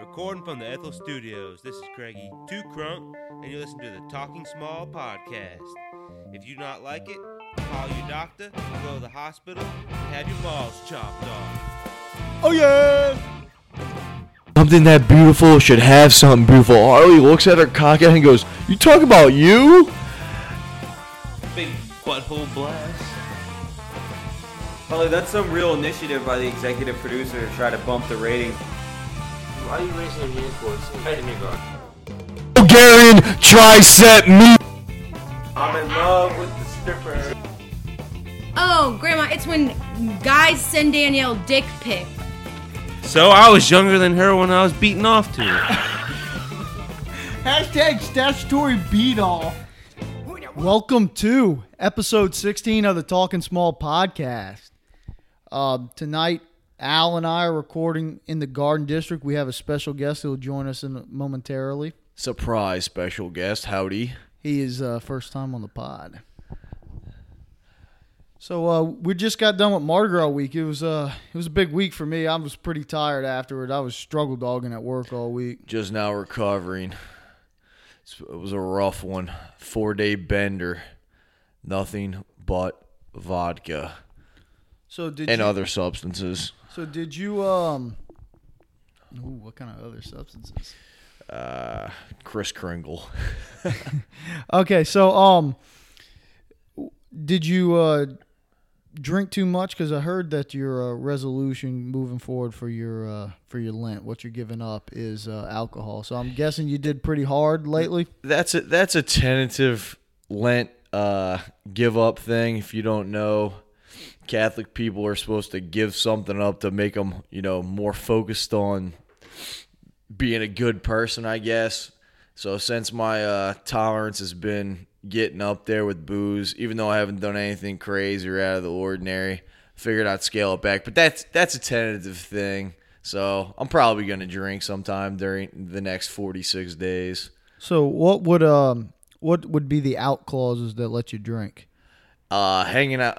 Recording from the Ethel Studios, this is Craigie Two Crunk, and you're listening to the Talking Small Podcast. If you do not like it, call your doctor, go to the hospital, and have your balls chopped off. Oh yeah! Something that beautiful should have something beautiful. Harley looks at her cockhead and goes, "You talk about you?" Big butthole blast. Harley, that's some real initiative by the executive producer to try to bump the rating. Why are you raising your hand for us? Hey, me, God. Bulgarian tricep me. I'm in love with the stripper. Oh, Grandma, it's when guys send Danielle dick pics. So I was younger than her when I was beating off to her. Hashtag statutory beat off. Welcome to episode 16 of the Talking Small Podcast. Tonight, Al and I are recording in the Garden District. We have a special guest who will join us momentarily. Surprise special guest. Howdy. He is first time on the pod. So we just got done with Mardi Gras week. It was a big week for me. I was pretty tired afterward. I was struggle dogging at work all week. Just now recovering. It was a rough one. 4-day bender. Nothing but vodka. So other substances. So did you what kind of other substances? Kris Kringle. Okay, so did you drink too much? Because I heard that your resolution moving forward for your Lent, what you're giving up is alcohol. So I'm guessing you did pretty hard lately. That's a tentative Lent give up thing. If you don't know, Catholic people are supposed to give something up to make them, more focused on being a good person, I guess. So since my tolerance has been getting up there with booze, even though I haven't done anything crazy or out of the ordinary, figured I'd scale it back. But that's a tentative thing. So I'm probably going to drink sometime during the next 46 days. So what would be the out clauses that let you drink? Hanging out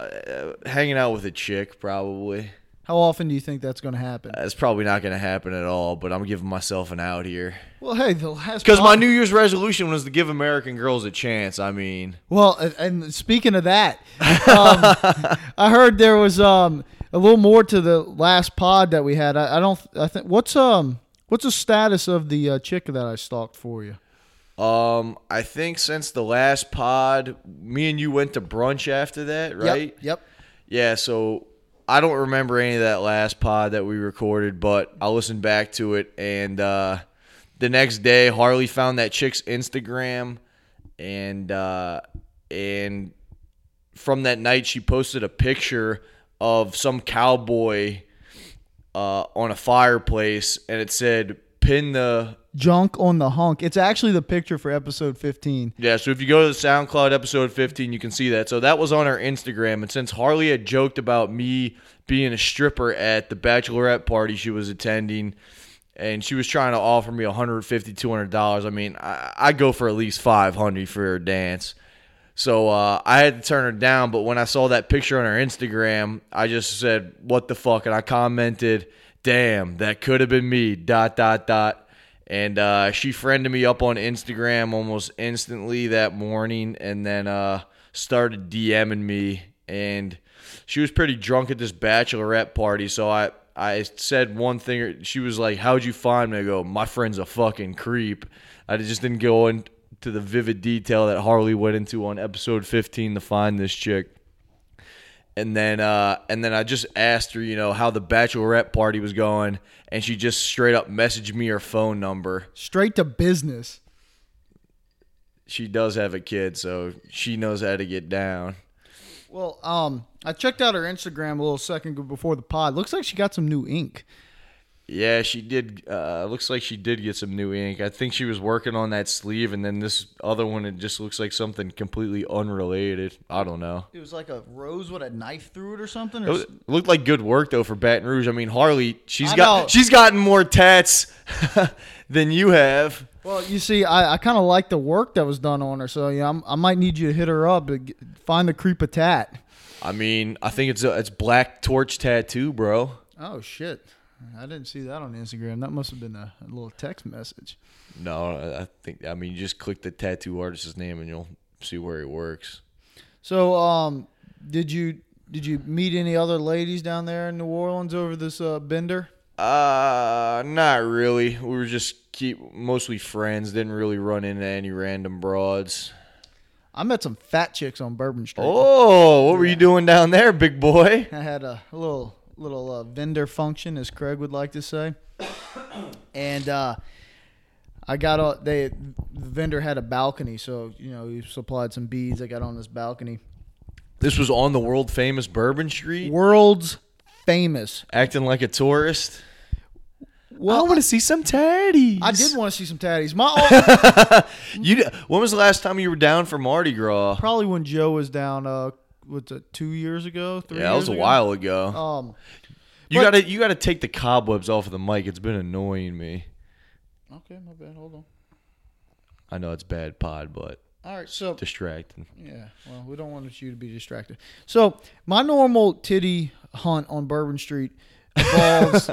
with a chick, probably. How often do you think that's going to happen? It's probably not going to happen at all, but I'm giving myself an out here. Well, hey, because my New Year's resolution was to give American girls a chance. I mean, well, and speaking of that, I heard there was a little more to the last pod that we had. I think what's the status of the chick that I stalked for you? I think since the last pod, me and you went to brunch after that, right? Yep. Yeah, so I don't remember any of that last pod that we recorded, but I listened back to it, and the next day, Harley found that chick's Instagram, and from that night, she posted a picture of some cowboy on a fireplace, and it said, "Pin the junk on the hunk." It's actually the picture for episode 15. Yeah, so if you go to the SoundCloud episode 15, you can see that. So that was on our Instagram. And since Harley had joked about me being a stripper at the bachelorette party she was attending, and she was trying to offer me $150, $200, I mean, I go for at least $500 for her dance. So I had to turn her down. But when I saw that picture on her Instagram, I just said, "What the fuck?" And I commented, "Damn, that could have been me, .. And she friended me up on Instagram almost instantly that morning, and then started DMing me. And she was pretty drunk at this bachelorette party, so I said one thing. She was like, "How'd you find me?" I go, "My friend's a fucking creep." I just didn't go into the vivid detail that Harley went into on episode 15 to find this chick. And then I just asked her, how the bachelorette party was going, and she just straight up messaged me her phone number. Straight to business. She does have a kid, so she knows how to get down. Well, I checked out her Instagram a little second before the pod. Looks like she got some new ink. Yeah, she did. Looks like she did get some new ink. I think she was working on that sleeve, and then this other one, it just looks like something completely unrelated. I don't know. It was like a rose with a knife through it or something? Or it looked like good work, though, for Baton Rouge. I mean, Harley, she's gotten more tats than you have. Well, you see, I kind of like the work that was done on her, so I might need you to hit her up to find the creep a tat. I mean, I think it's Black Torch Tattoo, bro. Oh, shit. I didn't see that on Instagram. That must have been a little text message. No, I mean, you just click the tattoo artist's name and you'll see where he works. So, did you meet any other ladies down there in New Orleans over this bender? Not really. We were just mostly friends. Didn't really run into any random broads. I met some fat chicks on Bourbon Street. Oh, what were you doing down there, big boy? I had a little vendor function, as Craig would like to say, and the vendor had a balcony, so he supplied some beads. I got on this balcony. This was on the world famous Bourbon Street. World's famous. Acting like a tourist. Well, I want to see some tatties. I did want to see some tatties. When was the last time you were down for Mardi Gras? Probably when Joe was down. 2 years ago? 3 years ago? Yeah, that was a while ago. You gotta take the cobwebs off of the mic. It's been annoying me. Okay, my bad. Hold on. I know it's bad pod, but all right, so distracting. Yeah, well, we don't want you to be distracted. So my normal titty hunt on Bourbon Street involves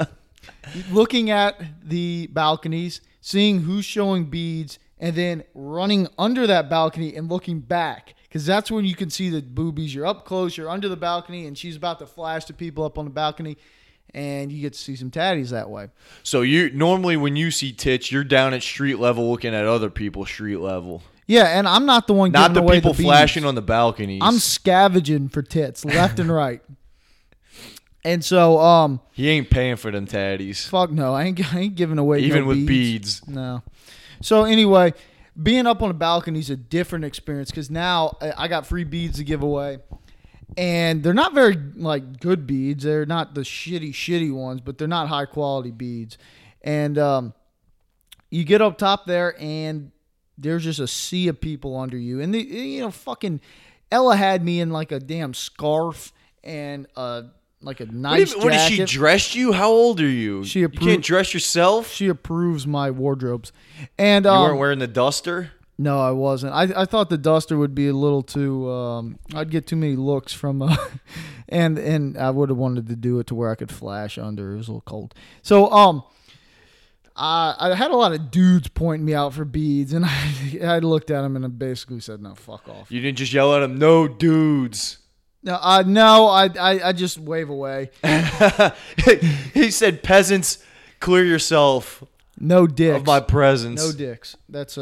looking at the balconies, seeing who's showing beads, and then running under that balcony and looking back. Because that's when you can see the boobies. You're up close. You're under the balcony, and she's about to flash to people up on the balcony, and you get to see some tatties that way. So you normally when you see tits, you're down at street level looking at other people street level. Yeah, and I'm not the one giving away the beads. Not the people flashing on the balconies. I'm scavenging for tits left and right. And so he ain't paying for them tatties. Fuck no, I ain't giving away even no with beads. No. So anyway. Being up on a balcony is a different experience because now I got free beads to give away. And they're not very, good beads. They're not the shitty ones, but they're not high-quality beads. And you get up top there, and there's just a sea of people under you. And, fucking Ella had me in, a damn scarf and a nice jacket. What did she dress you? How old are you? You can't dress yourself? She approves my wardrobes. And you weren't wearing the duster? No, I wasn't. I thought the duster would be a little too... I'd get too many looks from... and I would have wanted to do it to where I could flash under. It was a little cold. So I had a lot of dudes pointing me out for beads, and I looked at them and I basically said, no, fuck off. You didn't just yell at them, no dudes. No, I just wave away. He said, "Peasants, clear yourself. No dicks. Of my presence. No dicks. That's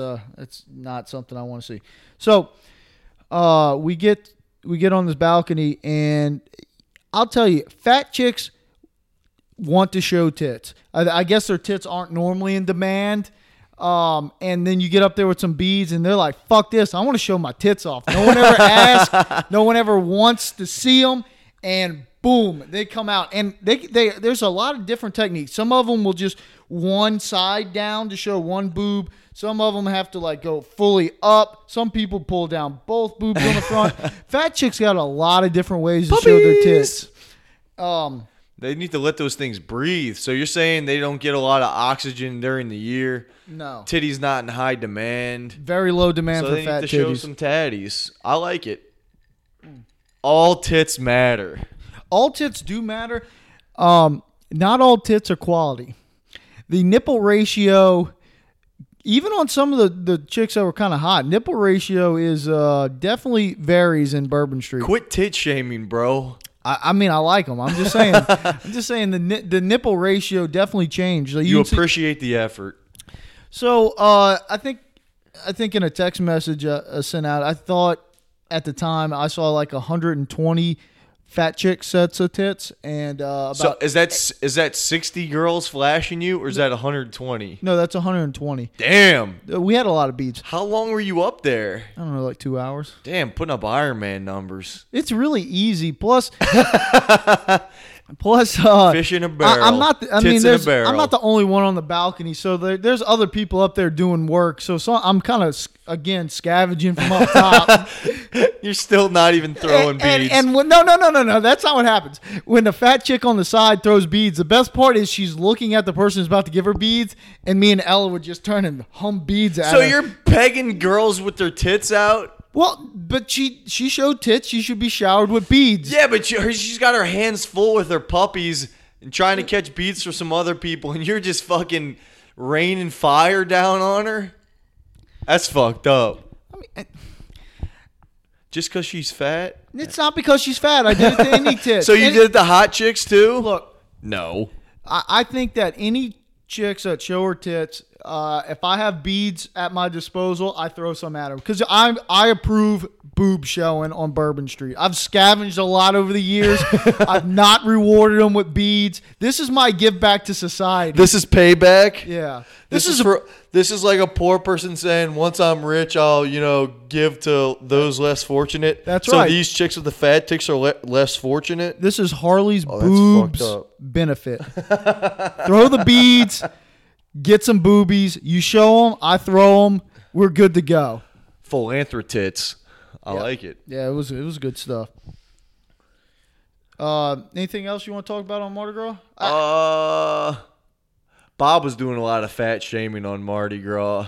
not something I want to see." So, we get on this balcony, and I'll tell you, fat chicks want to show tits. I guess their tits aren't normally in demand. And then you get up there with some beads and they're like, fuck this. I want to show my tits off. No one ever asks. No one ever wants to see them. And boom, they come out. And there's a lot of different techniques. Some of them will just one side down to show one boob. Some of them have to go fully up. Some people pull down both boobs on the front. Fat chicks got a lot of different ways to show their tits. They need to let those things breathe. So you're saying they don't get a lot of oxygen during the year? No. Titties not in high demand. Very low demand for fat titties. So they need to show some tatties. I like it. All tits matter. All tits do matter. Not all tits are quality. The nipple ratio, even on some of the chicks that were kind of hot, nipple ratio is definitely varies in Bourbon Street. Quit tit shaming, bro. I mean, I like them. I'm just saying. The nipple ratio definitely changed. Like, you appreciate the effort. So I think in a text message I sent out, I thought at the time I saw 120 fat chick sets of tits, and so is that 60 girls flashing you, or is that 120? No, that's 120. Damn, we had a lot of beads. How long were you up there? I don't know, 2 hours. Damn, putting up Iron Man numbers. It's really easy. Plus, fish in a barrel. I'm not the only one on the balcony, so there's other people up there doing work. So I'm kind of scavenging from up top. You're still not even throwing beads. And when, no, that's not what happens. When the fat chick on the side throws beads, the best part is she's looking at the person who's about to give her beads, and me and Ella would just turn and hum beads at her. So you're pegging girls with their tits out. Well, but she showed tits. She should be showered with beads. Yeah, but she's got her hands full with her puppies. and trying to catch beats for some other people, and you're just fucking raining fire down on her? That's fucked up. I mean, just because she's fat? It's not because she's fat. I did it to any tits. So you did it to hot chicks too? Look. No. I think that any chicks that show her tits, if I have beads at my disposal, I throw some at them. Because I approve boob showing on Bourbon Street. I've scavenged a lot over the years. I've not rewarded them with beads. This is my give back to society. This is payback? Yeah. This is like a poor person saying, once I'm rich, I'll, give to those less fortunate. That's right. So these chicks with the fat ticks are less fortunate? This is Harley's boobs benefit. Throw the beads. Get some boobies. You show them. I throw them. We're good to go. Philanthropy tits. I like it. Yeah, it was good stuff. Anything else you want to talk about on Mardi Gras? Bob was doing a lot of fat shaming on Mardi Gras.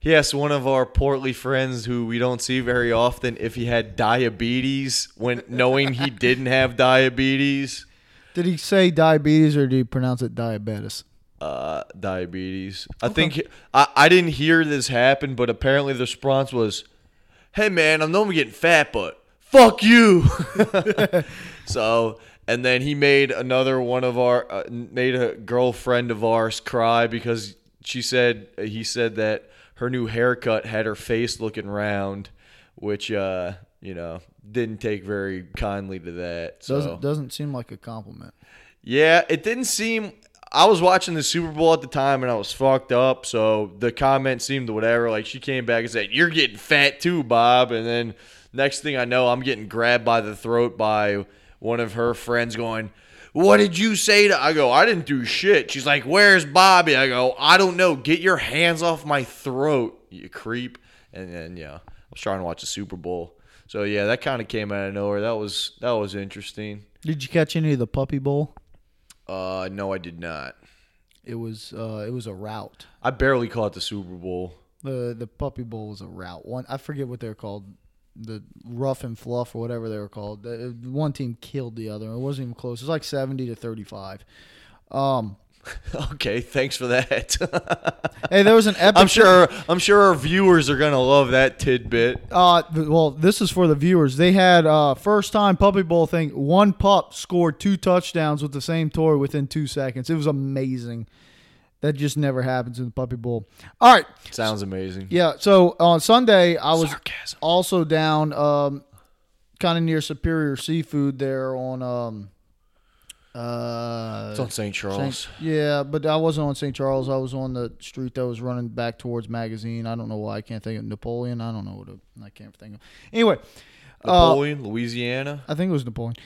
He asked one of our portly friends who we don't see very often if he had diabetes, when knowing he didn't have diabetes. Did he say diabetes or did he pronounce it diabetes? Diabetes. Okay. I think I didn't hear this happen, but apparently the response was, "Hey man, I'm normally getting fat, but fuck you." So, and then he made another one of our made a girlfriend of ours cry because he said that her new haircut had her face looking round, which didn't take very kindly to that. So doesn't seem like a compliment. Yeah, it didn't seem. I was watching the Super Bowl at the time, and I was fucked up, so the comment seemed whatever. Like, she came back and said, "You're getting fat too, Bob." And then next thing I know, I'm getting grabbed by the throat by one of her friends going, "What did you say to—" I go, "I didn't do shit." She's like, "Where's Bobby?" I go, "I don't know. Get your hands off my throat, you creep." And then, I was trying to watch the Super Bowl. So, yeah, that kind of came out of nowhere. That was interesting. Did you catch any of the Puppy Bowl? No, I did not. It was a route. I barely caught the Super Bowl. The Puppy Bowl was a route. One, I forget what they're called, the Rough and Fluff or whatever they were called. One team killed the other. It wasn't even close. It was like 70-35. Okay, thanks for that. Hey, there was an epic. I'm sure our viewers are gonna love that tidbit. Well, this is for the viewers. They had first time Puppy Bowl thing. One pup scored 2 touchdowns with the same toy within 2 seconds. It was amazing. That just never happens in the Puppy Bowl. All right, sounds amazing. Yeah. So on Sunday, I was also down, kind of near Superior Seafood there on. It's on St. Charles. Yeah, but I wasn't on St. Charles. I was on the street that was running back towards Magazine. I don't know why. I can't think of Napoleon. I don't know what I can't think of. Anyway. Napoleon, Louisiana? I think it was Napoleon.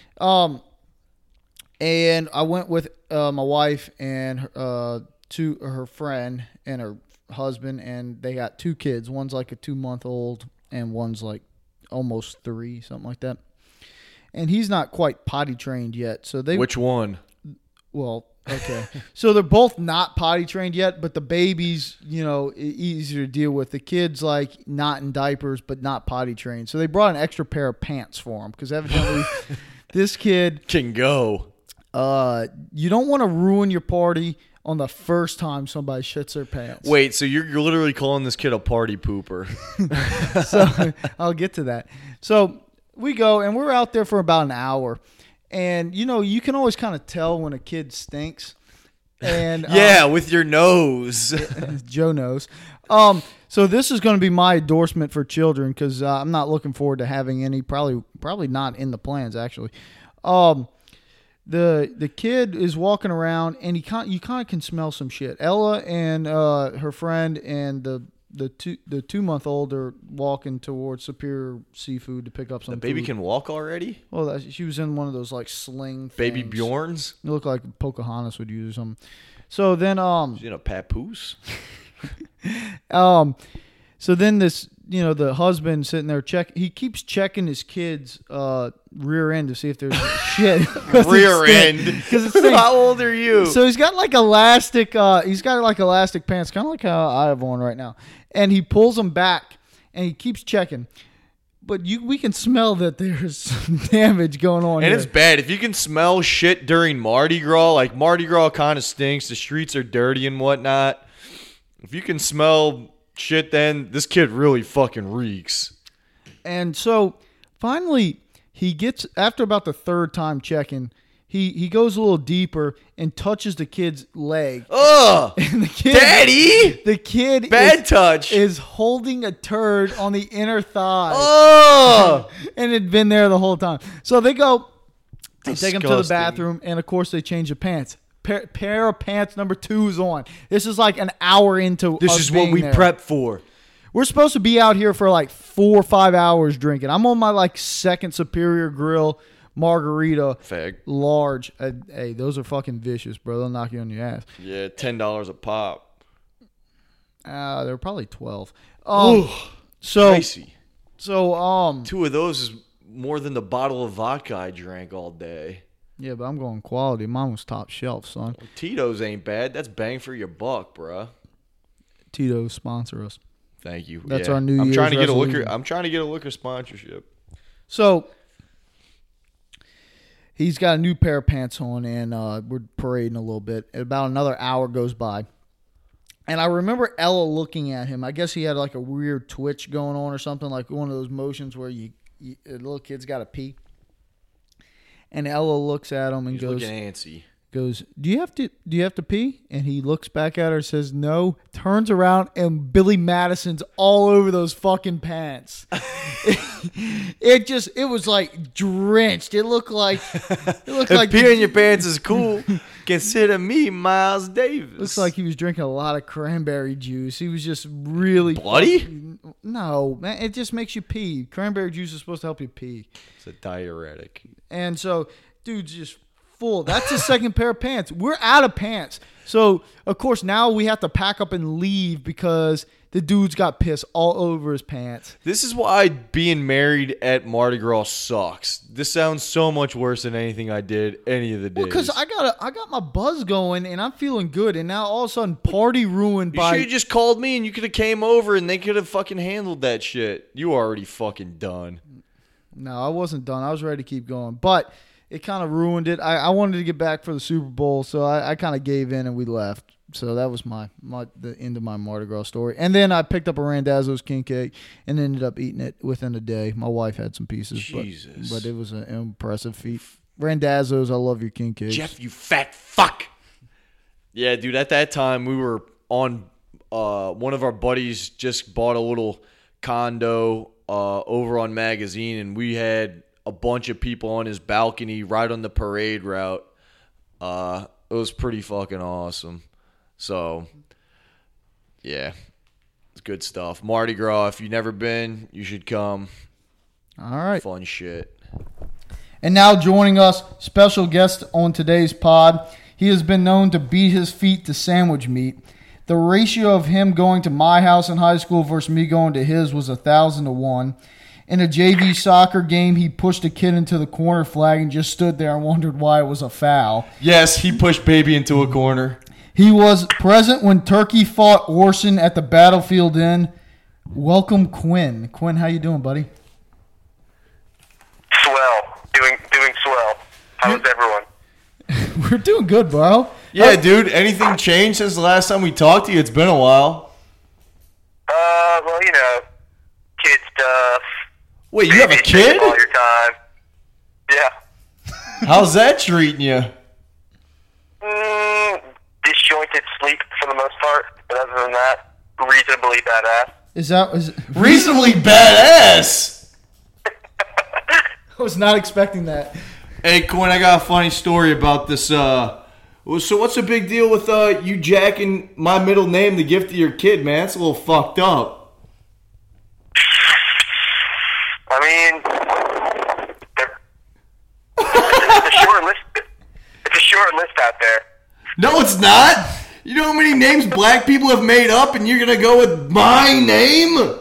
And I went with my wife and to her friend and her husband, and they got 2 kids. One's like a 2-month-old, and one's like almost 3, something like that. And he's not quite potty trained yet. So they— Which one? Well, okay. So they're both not potty trained yet, but the baby's, easier to deal with. The kid's like not in diapers, but not potty trained. So they brought an extra pair of pants for him because evidently this kid can go. You don't want to ruin your party on the first time somebody shits their pants. Wait, so you're literally calling this kid a party pooper? So I'll get to that. So we go, and we're out there for about an hour. And, you can always kind of tell when a kid stinks. And yeah, with your nose. Joe knows. So this is going to be my endorsement for children because I'm not looking forward to having any. Probably not in the plans, actually. The kid is walking around, and you kind of can smell some shit. Ella and her friend and the 2-month-old are walking towards Superior Seafood to pick up some. The baby food. Can walk already? Well, she was in one of those like sling things. Baby Bjorns? It looked like Pocahontas would use or something. So then, she's in a papoose. So then this, the husband sitting there he keeps checking his kid's rear end to see if there's shit. Rear end? How old are you? So he's got like elastic. He's got like elastic pants, kind of like how I have on right now. And he pulls them back, and he keeps checking. But we can smell that there's some damage going on here. And it's bad. If you can smell shit during Mardi Gras, like Mardi Gras kind of stinks. The streets are dirty and whatnot. If you can smell shit, then this kid really fucking reeks. And so finally he gets, after about the third time checking, he goes a little deeper and touches the kid's leg. Ugh! And the kid, Daddy! The kid is holding a turd on the inner thigh. Ugh! And it'd been there the whole time. So they go and take him to the bathroom, and of course they change the pants. Pair of pants number 2's on. This is like an hour into this is what we prepped for. We're supposed to be out here for like 4 or 5 hours drinking. I'm on my like second Superior Grill margarita, fag large. Hey, those are fucking vicious, bro. They'll knock you on your ass. Yeah, $10 a pop. They're probably 12. So two of those is more than the bottle of vodka I drank all day. Yeah, but I'm going quality. Mine was top shelf, son. Well, Tito's ain't bad. That's bang for your buck, bro. Tito's, sponsor us. Thank you. That's our New Year's resolution. I'm trying to get a liquor sponsorship. So he's got a new pair of pants on, and we're parading a little bit. About another hour goes by, and I remember Ella looking at him. I guess he had like a weird twitch going on or something, like one of those motions where a little kid's got to pee. And Ella looks at him and goes, looking antsy. Goes, do you have to pee? And he looks back at her and says, no, turns around, and Billy Madison's all over those fucking pants. It was like drenched. It looked like peeing your pants is cool. Consider me Miles Davis. Looks like he was drinking a lot of cranberry juice. He was just really bloody? No, man, it just makes you pee. Cranberry juice is supposed to help you pee. It's a diuretic. And so dude's just full. That's his second pair of pants. We're out of pants. So, of course, now we have to pack up and leave because the dude's got piss all over his pants. This is why being married at Mardi Gras sucks. This sounds so much worse than anything I did any of the days. Because I got my buzz going, and I'm feeling good, and now all of a sudden, party ruined by... You should have just called me, and you could have came over, and they could have fucking handled that shit. You were already fucking done. No, I wasn't done. I was ready to keep going, but... It kind of ruined it. I wanted to get back for the Super Bowl, so I kind of gave in and we left. So that was the end of my Mardi Gras story. And then I picked up a Randazzo's king cake and ended up eating it within a day. My wife had some pieces. Jesus. But it was an impressive feat. Randazzo's, I love your king cake. Jeff, you fat fuck. Yeah, dude, at that time we were on one of our buddies just bought a little condo over on Magazine, and we had a bunch of people on his balcony right on the parade route. It was pretty fucking awesome. So, yeah, it's good stuff. Mardi Gras, if you've never been, you should come. All right. Fun shit. And now joining us, special guest on today's pod. He has been known to beat his feet to sandwich meat. The ratio of him going to my house in high school versus me going to his was 1,000 to 1. In a JV soccer game, he pushed a kid into the corner flag and just stood there and wondered why it was a foul. Yes, he pushed baby into a corner. He was present when Turkey fought Orson at the Battlefield Inn. Welcome, Quinn. Quinn, how you doing, buddy? Swell. Doing swell. How's everyone? We're doing good, bro. Yeah, dude. Anything changed since the last time we talked to you? It's been a while. Well, you know, kid stuff. Wait, you have a kid? All your time. Yeah. How's that treating you? Disjointed sleep for the most part, but other than that, reasonably badass. Is reasonably badass? I was not expecting that. Hey, Quinn, I got a funny story about this. So what's the big deal with you jacking my middle name, the gift of your kid, man? That's a little fucked up. I mean, it's a short list out there. No, it's not. You know how many names black people have made up, and you're going to go with my name?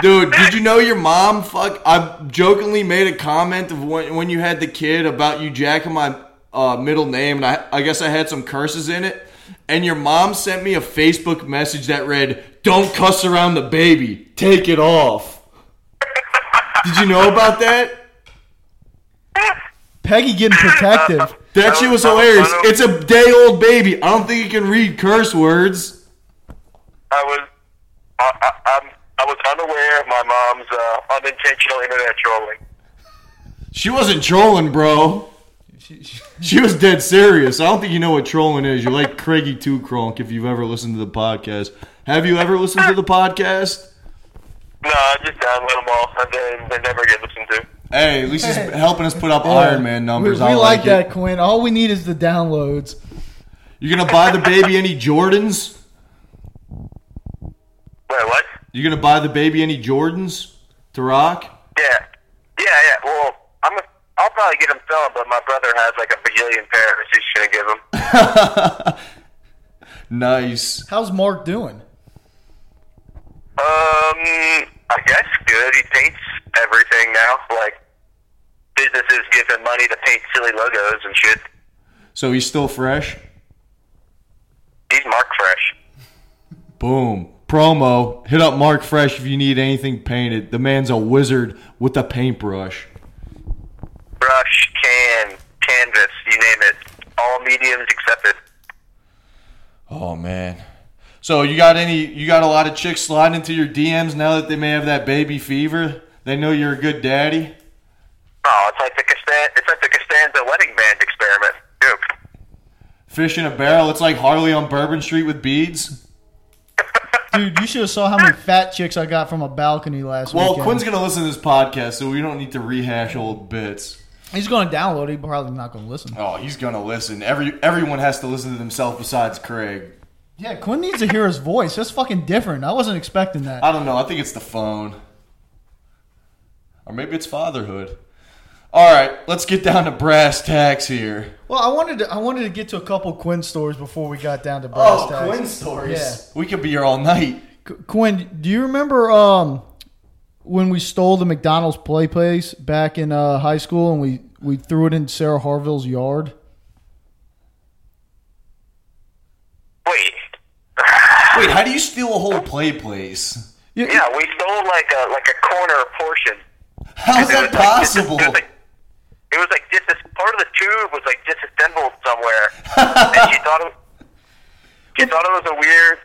Dude, did you know your mom, I jokingly made a comment of when you had the kid about you jacking my middle name, and I guess I had some curses in it, and your mom sent me a Facebook message that read, "Don't cuss around the baby. Take it off." Did you know about that? Peggy getting protective. That shit was hilarious. It's a day old baby. I don't think he can read curse words. I was unaware of my mom's unintentional internet trolling. She wasn't trolling, bro. She was dead serious. I don't think you know what trolling is. You're like Craigie 2 Kronk if you've ever listened to the podcast. Have you ever listened to the podcast? No, I just download them all. They never get listened to. Hey, at least he's helping us put up Iron Man numbers. We like that, Quinn. All we need is the downloads. You're going to buy the baby any Jordans? Wait, what? You're going to buy the baby any Jordans to rock? Yeah. Well, I'll probably get them filled, but my brother has like a bajillion pairs. He's going to give them. Nice. How's Mark doing? I guess good. He paints everything now. Like, businesses give him money to paint silly logos and shit. So he's still fresh? He's Mark Fresh. Boom. Promo. Hit up Mark Fresh if you need anything painted. The man's a wizard with a paintbrush. Brush, can, canvas, you name it. All mediums accepted. Oh, man. So you got a lot of chicks sliding into your DMs now that they may have that baby fever? They know you're a good daddy? Oh, it's like the Costanza wedding band experiment. Duke. Fish in a barrel? It's like Harley on Bourbon Street with beads? Dude, you should have saw how many fat chicks I got from a balcony last weekend. Well, Quinn's going to listen to this podcast, so we don't need to rehash old bits. He's going to download it. He's probably not going to listen. Oh, he's going to listen. Everyone has to listen to themselves besides Craig. Yeah, Quinn needs to hear his voice. That's fucking different. I wasn't expecting that. I don't know. I think it's the phone. Or maybe it's fatherhood. All right, let's get down to brass tacks here. Well, I wanted to get to a couple Quinn stories before we got down to brass tacks. Oh, Quinn stories. Yeah. We could be here all night. Quinn, do you remember when we stole the McDonald's play place back in high school and we threw it in Sarah Harville's yard? Wait, how do you steal a whole play place? Yeah, we stole like a corner portion. How's that possible? It was like just this part of the tube was like disassembled somewhere, and she thought it was a weird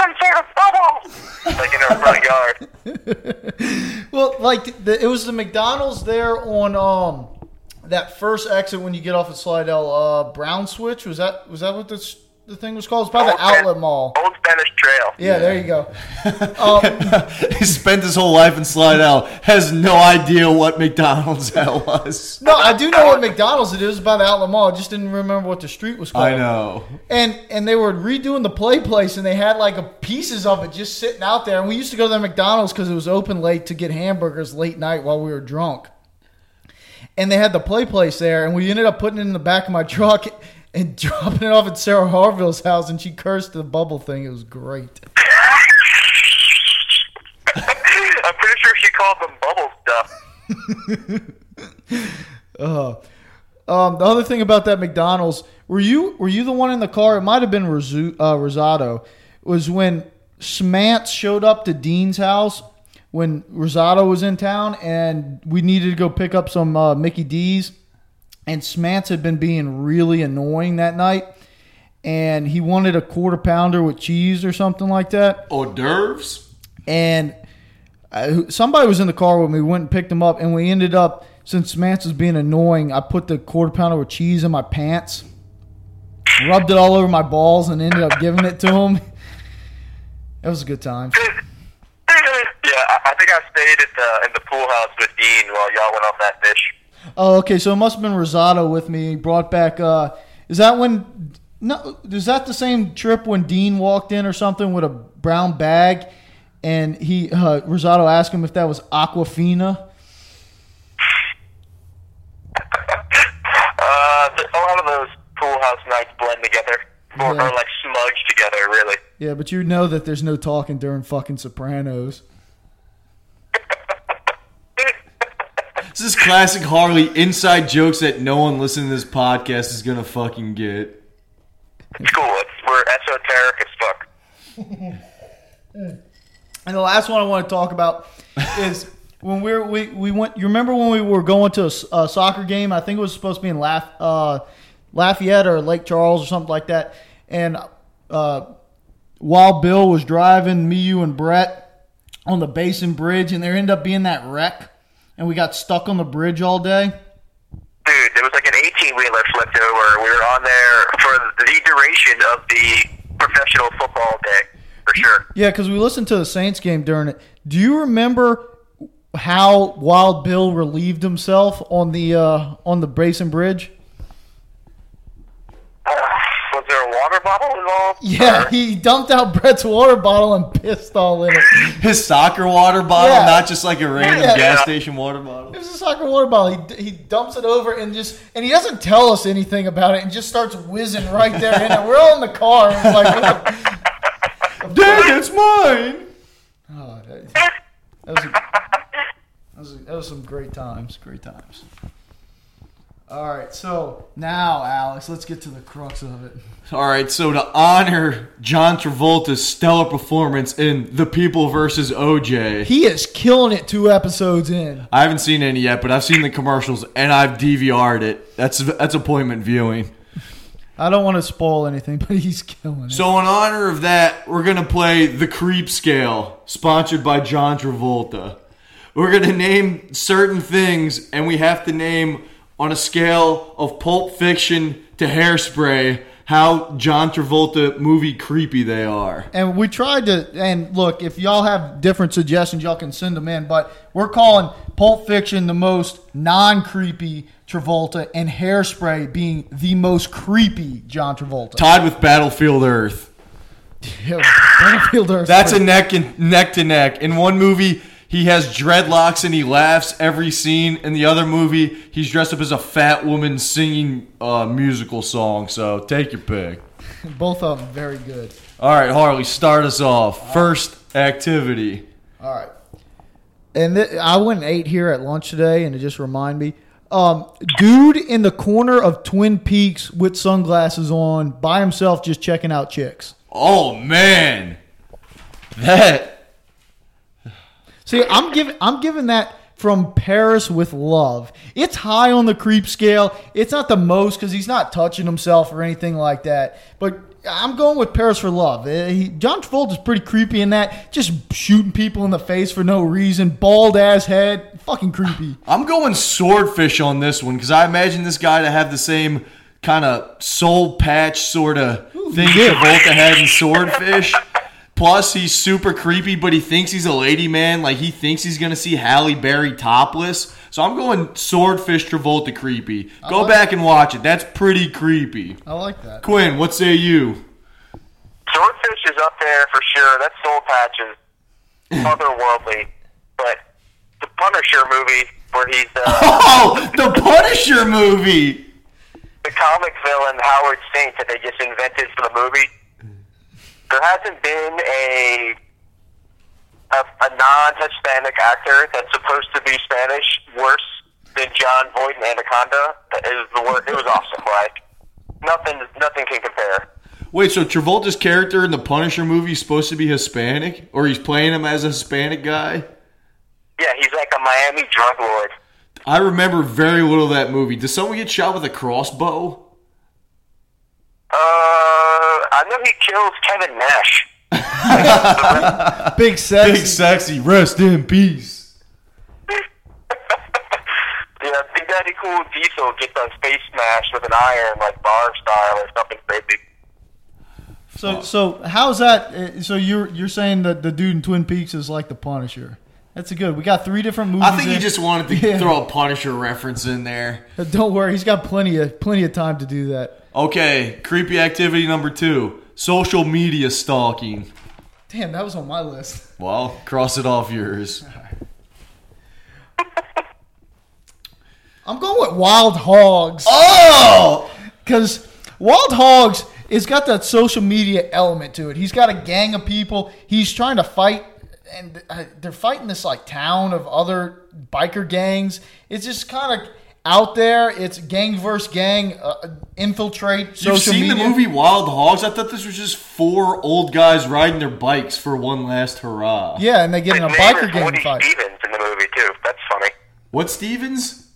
some sort of bubble like in her front yard. Well, like it was the McDonald's there on that first exit when you get off at Slidell Brown Switch. Was that what this? The thing was called? It's by the outlet mall. Old Spanish Trail. Yeah, there you go. He spent his whole life in Slidell. Has no idea what McDonald's that was. No, I do know what McDonald's it is by the outlet mall. I just didn't remember what the street was called. I know. And they were redoing the play place, and they had like pieces of it just sitting out there. And we used to go to the McDonald's because it was open late to get hamburgers late night while we were drunk. And they had the play place there, and we ended up putting it in the back of my truck and dropping it off at Sarah Harville's house, and she cursed the bubble thing. It was great. I'm pretty sure she called them bubble stuff. The other thing about that McDonald's, were you the one in the car? It might have been Rosado. Was when Smantz showed up to Dean's house when Rosado was in town, and we needed to go pick up some Mickey D's. And Smantz had been being really annoying that night. And he wanted a quarter pounder with cheese or something like that. Hors d'oeuvres? And somebody was in the car with me. We went and picked him up. And we ended up, since Smantz was being annoying, I put the quarter pounder with cheese in my pants. Rubbed it all over my balls and ended up giving it to him. It was a good time. Yeah, I think I stayed in the pool house with Dean while y'all went on that fish. Oh, okay. So it must have been Rosado with me. He brought back. Is that when? No, is that the same trip when Dean walked in or something with a brown bag, and he Rosado asked him if that was Aquafina? A lot of those pool house nights blend together, or like smudge together, really. Yeah, but you know that there's no talking during fucking Sopranos. This is classic Harley inside jokes that no one listening to this podcast is going to fucking get. It's cool. We're esoteric as fuck. And the last one I want to talk about is When we went, you remember when we were going to a soccer game? I think it was supposed to be in Lafayette or Lake Charles or something like that. And while Bill was driving, me, you, and Brett on the Basin Bridge, and there ended up being that wreck, and we got stuck on the bridge all day. Dude, there was like an 18-wheeler flipped over. We were on there for the duration of the professional football day, for sure. Yeah, because we listened to the Saints game during it. Do you remember how Wild Bill relieved himself on the Basin Bridge? Was there a water bottle involved? Yeah, he dumped out Brett's water bottle and pissed all in it. His soccer water bottle, not just like a random gas station water bottle. It was a soccer water bottle. He dumps it over and he doesn't tell us anything about it and just starts whizzing right there in it. We're all in the car. And we're like, what? Dang, it's mine. Oh, that was some great times. Great times. All right, so now, Alex, let's get to the crux of it. All right, so to honor John Travolta's stellar performance in The People versus OJ. He is killing it 2 episodes in. I haven't seen any yet, but I've seen the commercials, and I've DVR'd it. That's appointment viewing. I don't want to spoil anything, but he's killing it. So in honor of that, we're going to play The Creep Scale, sponsored by John Travolta. We're going to name certain things, and we have to name, on a scale of Pulp Fiction to Hairspray, how John Travolta movie creepy they are. And we tried to, and look, if y'all have different suggestions, y'all can send them in, but we're calling Pulp Fiction the most non-creepy Travolta, and Hairspray being the most creepy John Travolta. Tied with Battlefield Earth. Yeah, Battlefield Earth. That's a neck to neck. In one movie, he has dreadlocks and he laughs every scene. In the other movie, he's dressed up as a fat woman singing a musical song. So take your pick. Both of them very good. All right, Harley, start us off. Right. First activity. All right. And I went and ate here at lunch today, and it just reminded me. Dude in the corner of Twin Peaks with sunglasses on, by himself, just checking out chicks. Oh man, that. See, I'm giving that from Paris with Love. It's high on the creep scale. It's not the most because he's not touching himself or anything like that. But I'm going with Paris for Love. John Travolta's pretty creepy in that. Just shooting people in the face for no reason. Bald ass head. Fucking creepy. I'm going Swordfish on this one because I imagine this guy to have the same kind of soul patch sort of thing Travolta had in Swordfish. Plus, he's super creepy, but he thinks he's a lady man. Like, he thinks he's going to see Halle Berry topless. So I'm going Swordfish Travolta creepy. Go back and watch it. That's pretty creepy. I like that. Quinn, what say you? Swordfish is up there for sure. That soul patch is otherworldly. But the Punisher movie where he's... Oh, the Punisher movie! The comic villain Howard Saint that they just invented for the movie. There hasn't been a non-Hispanic actor that's supposed to be Spanish worse than John Voight in Anaconda. It was awesome. Like nothing can compare. Wait, so Travolta's character in the Punisher movie is supposed to be Hispanic, or he's playing him as a Hispanic guy? Yeah, he's like a Miami drug lord. I remember very little of that movie. Does someone get shot with a crossbow? I know he kills Kevin Nash. Big Sexy. Big Sexy. Rest in peace. Yeah, Big Daddy Cool Diesel gets on face smash with an iron, like bar style or something crazy. So how's that? So you're saying that the dude in Twin Peaks is like the Punisher? That's a good. We got 3 different movies. I think you just wanted to throw a Punisher reference in there. Don't worry, he's got plenty of time to do that. Okay, creepy activity number 2, social media stalking. Damn, that was on my list. Well, cross it off yours. Right. I'm going with Wild Hogs. Oh! Because Wild Hogs, it's got that social media element to it. He's got a gang of people. He's trying to fight, and they're fighting this like town of other biker gangs. It's just kind of... out there, it's gang versus gang, infiltrate social media. You've seen the movie Wild Hogs? I thought this was just 4 old guys riding their bikes for one last hurrah. Yeah, and they get in a biker gang fight. His name is Woody Stevens in the movie, too. What Stevens?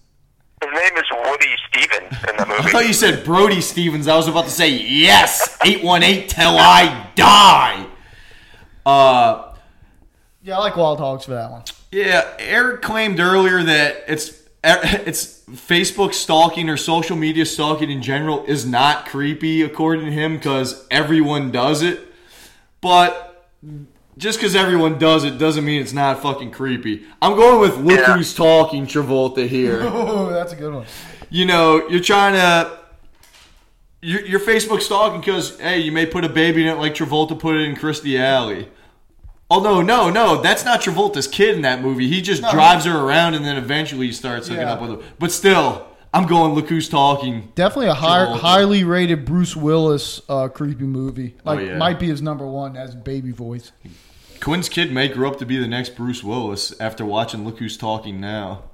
His name is Woody Stevens in the movie. I thought you said Brody Stevens. I was about to say, yes, 818 till I die. Yeah, I like Wild Hogs for that one. Yeah, Eric claimed earlier that it's Facebook stalking or social media stalking in general is not creepy, according to him, because everyone does it. But just because everyone does it doesn't mean it's not fucking creepy. I'm going with Look Who's Talking Travolta here. Oh, that's a good one. You know, you're trying to... You're Facebook stalking because, hey, you may put a baby in it like Travolta put it in Christy Alley. Although, no, that's not Travolta's kid in that movie. He just drives her around and then eventually he starts hooking up with her. But still, I'm going Look Who's Talking. Definitely a highly rated Bruce Willis creepy movie. Like, might be his number one as baby voice. Quinn's kid may grow up to be the next Bruce Willis after watching Look Who's Talking now.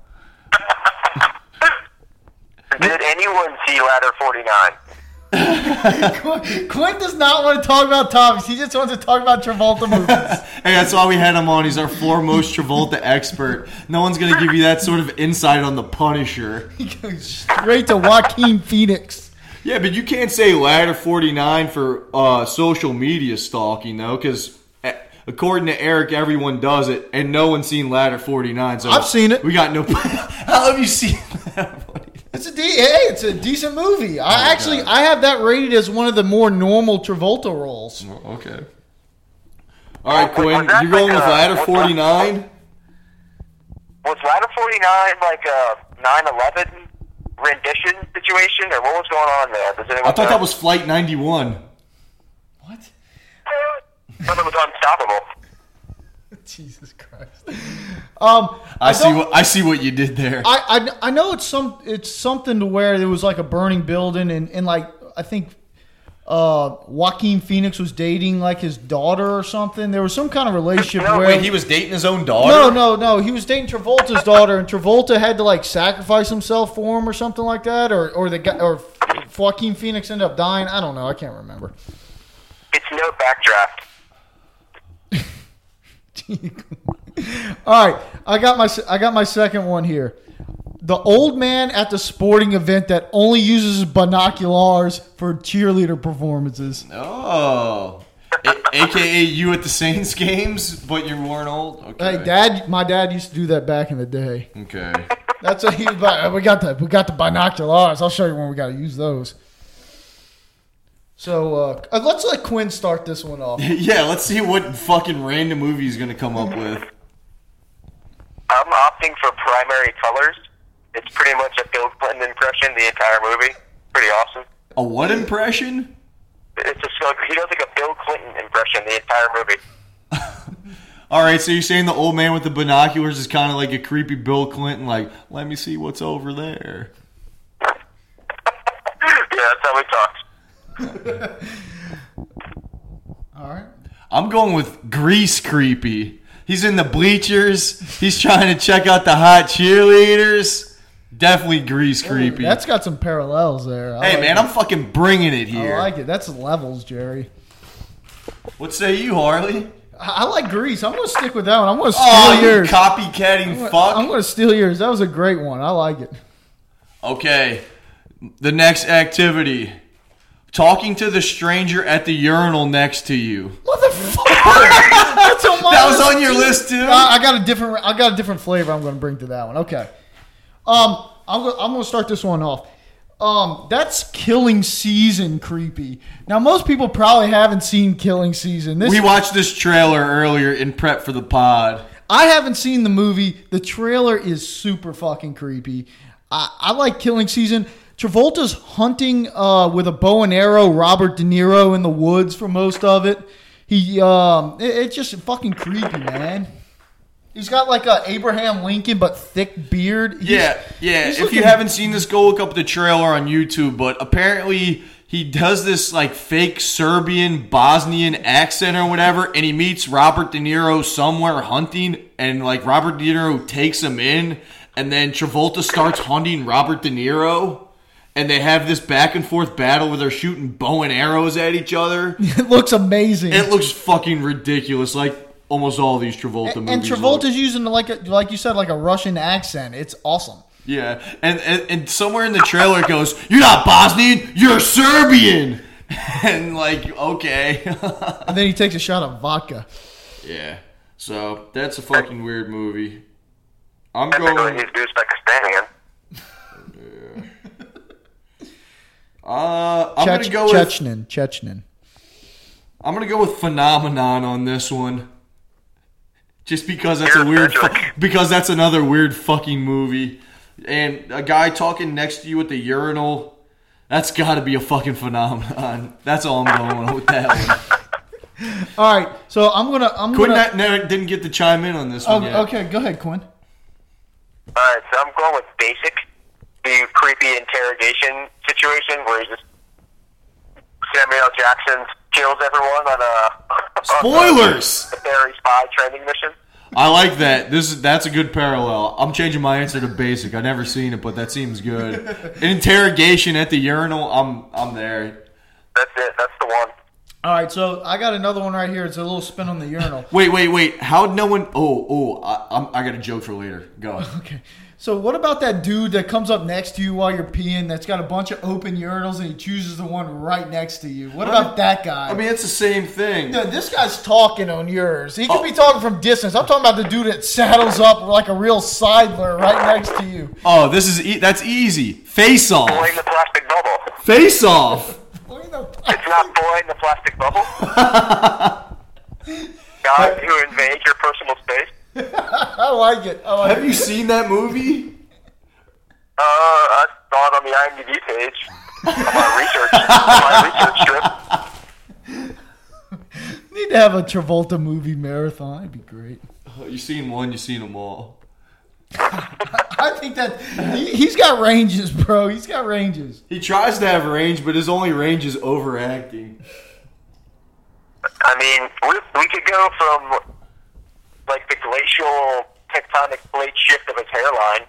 Did anyone see Ladder 49? Quint does not want to talk about topics. He just wants to talk about Travolta movies. Hey, that's why we had him on. He's our foremost Travolta expert. No one's going to give you that sort of insight on The Punisher. He goes straight to Joaquin Phoenix. Yeah, but you can't say Ladder 49 for social media stalking, though, because according to Eric, everyone does it, and no one's seen Ladder 49. So I've seen it. We got no... How have you seen that? It's a decent movie. I have that rated as one of the more normal Travolta roles. Okay. All right, Quinn, you're going with Ladder 49? Was Ladder 49 like a 9/11 rendition situation, or what was going on there? I thought that was Flight 91. What? I thought it was Unstoppable. Jesus Christ! I see what you did there. I know it's something to where there was like a burning building and like I think Joaquin Phoenix was dating like his daughter or something. There was some kind of relationship. Wait, he was dating his own daughter? No. He was dating Travolta's daughter, and Travolta had to like sacrifice himself for him or something like that, or Joaquin Phoenix ended up dying. I don't know. I can't remember. It's no backdraft. All right, I got my second one here. The old man at the sporting event that only uses binoculars for cheerleader performances. Oh, AKA you at the Saints games, but you weren't old. Okay, hey, Dad, my dad used to do that back in the day. Okay, that's what he was like. We got the binoculars. I'll show you when we got to use those. So, let's let Quinn start this one off. Yeah, let's see what fucking random movie he's going to come up with. I'm opting for Primary Colors. It's pretty much a Bill Clinton impression, the entire movie. Pretty awesome. A what impression? He does like a Bill Clinton impression, the entire movie. All right, so you're saying the old man with the binoculars is kind of like a creepy Bill Clinton, like, let me see what's over there. Yeah, that's how he talks. All right. I'm going with Grease creepy. He's in the bleachers. He's trying to check out the hot cheerleaders. Definitely Grease creepy. That's got some parallels there. I'm fucking bringing it here. I like it. That's levels, Jerry. What say you, Harley? I like Grease. I'm going to stick with that one. I'm going to steal yours. Oh, copycatting fuck. I'm going to steal yours. That was a great one. I like it. Okay. The next activity. Talking to the stranger at the urinal next to you. Motherfucker! That was on your list too. I got a different flavor I'm going to bring to that one. Okay. I'm going to start this one off. That's Killing Season creepy. Now most people probably haven't seen Killing Season. We watched this trailer earlier in prep for the pod. I haven't seen the movie. The trailer is super fucking creepy. I like Killing Season. Travolta's hunting with a bow and arrow Robert De Niro in the woods for most of it. It's just fucking creepy, man. He's got like a Abraham Lincoln but thick beard. If you haven't seen this, go look up the trailer on YouTube. But apparently he does this like fake Serbian, Bosnian accent or whatever, and he meets Robert De Niro somewhere hunting, and like Robert De Niro takes him in, and then Travolta starts hunting Robert De Niro. And they have this back and forth battle where they're shooting bow and arrows at each other. It looks amazing. It looks fucking ridiculous. Like, almost all these Travolta movies. And Travolta's using like you said, like a Russian accent. It's awesome. Yeah, and somewhere in the trailer it goes, "You're not Bosnian, you're Serbian," and like, okay. And then he takes a shot of vodka. Yeah, so that's a fucking weird movie. I'm going. He's Uzbekistanian. I'm gonna go with Chechenin. I'm gonna go with Phenomenon on this one, just because that's a weird, because that's another weird fucking movie, and a guy talking next to you at the urinal. That's got to be a fucking phenomenon. That's all I'm going with that one. All right, so Quinn didn't get to chime in on this one yet. Okay, go ahead, Quinn. All right, so I'm going with Basic. The creepy interrogation situation where he's just Samuel L. Jackson kills everyone on a spoilers. On a very spy training mission. I like that. That's a good parallel. I'm changing my answer to Basic. I've never seen it, but that seems good. An interrogation at the urinal. I'm there. That's it. That's the one. All right, so I got another one right here. It's a little spin on the urinal. Wait. How'd no one? I got a joke for later. Go. Okay. So what about that dude that comes up next to you while you're peeing that's got a bunch of open urinals and he chooses the one right next to you? What about that guy? I mean, it's the same thing. No, this guy's talking on yours. He could be talking from distance. I'm talking about the dude that saddles up like a real sidler right next to you. Oh, this is that's easy. Face off. Boy in the plastic bubble. Face off. It's not boy in the plastic bubble. Guys who invade your personal space. I like it. Have you seen that movie? I saw it on the IMDb page. On my research trip. Need to have a Travolta movie marathon. That'd be great. You've seen one, you've seen them all. I think that he's got ranges, bro. He's got ranges. He tries to have range, but his only range is overacting. I mean, we could go from like the glacial tectonic plate shift of his hairline.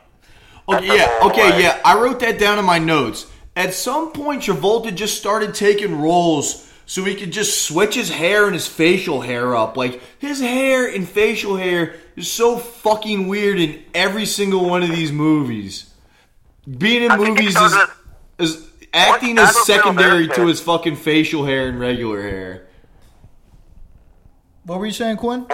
Okay, yeah. I wrote that down in my notes. At some point, Travolta just started taking roles so he could just switch his hair and his facial hair up. Like, his hair and facial hair is so fucking weird in every single one of these movies. Being in movies is acting is secondary to his fucking facial hair and regular hair. What were you saying, Quinn?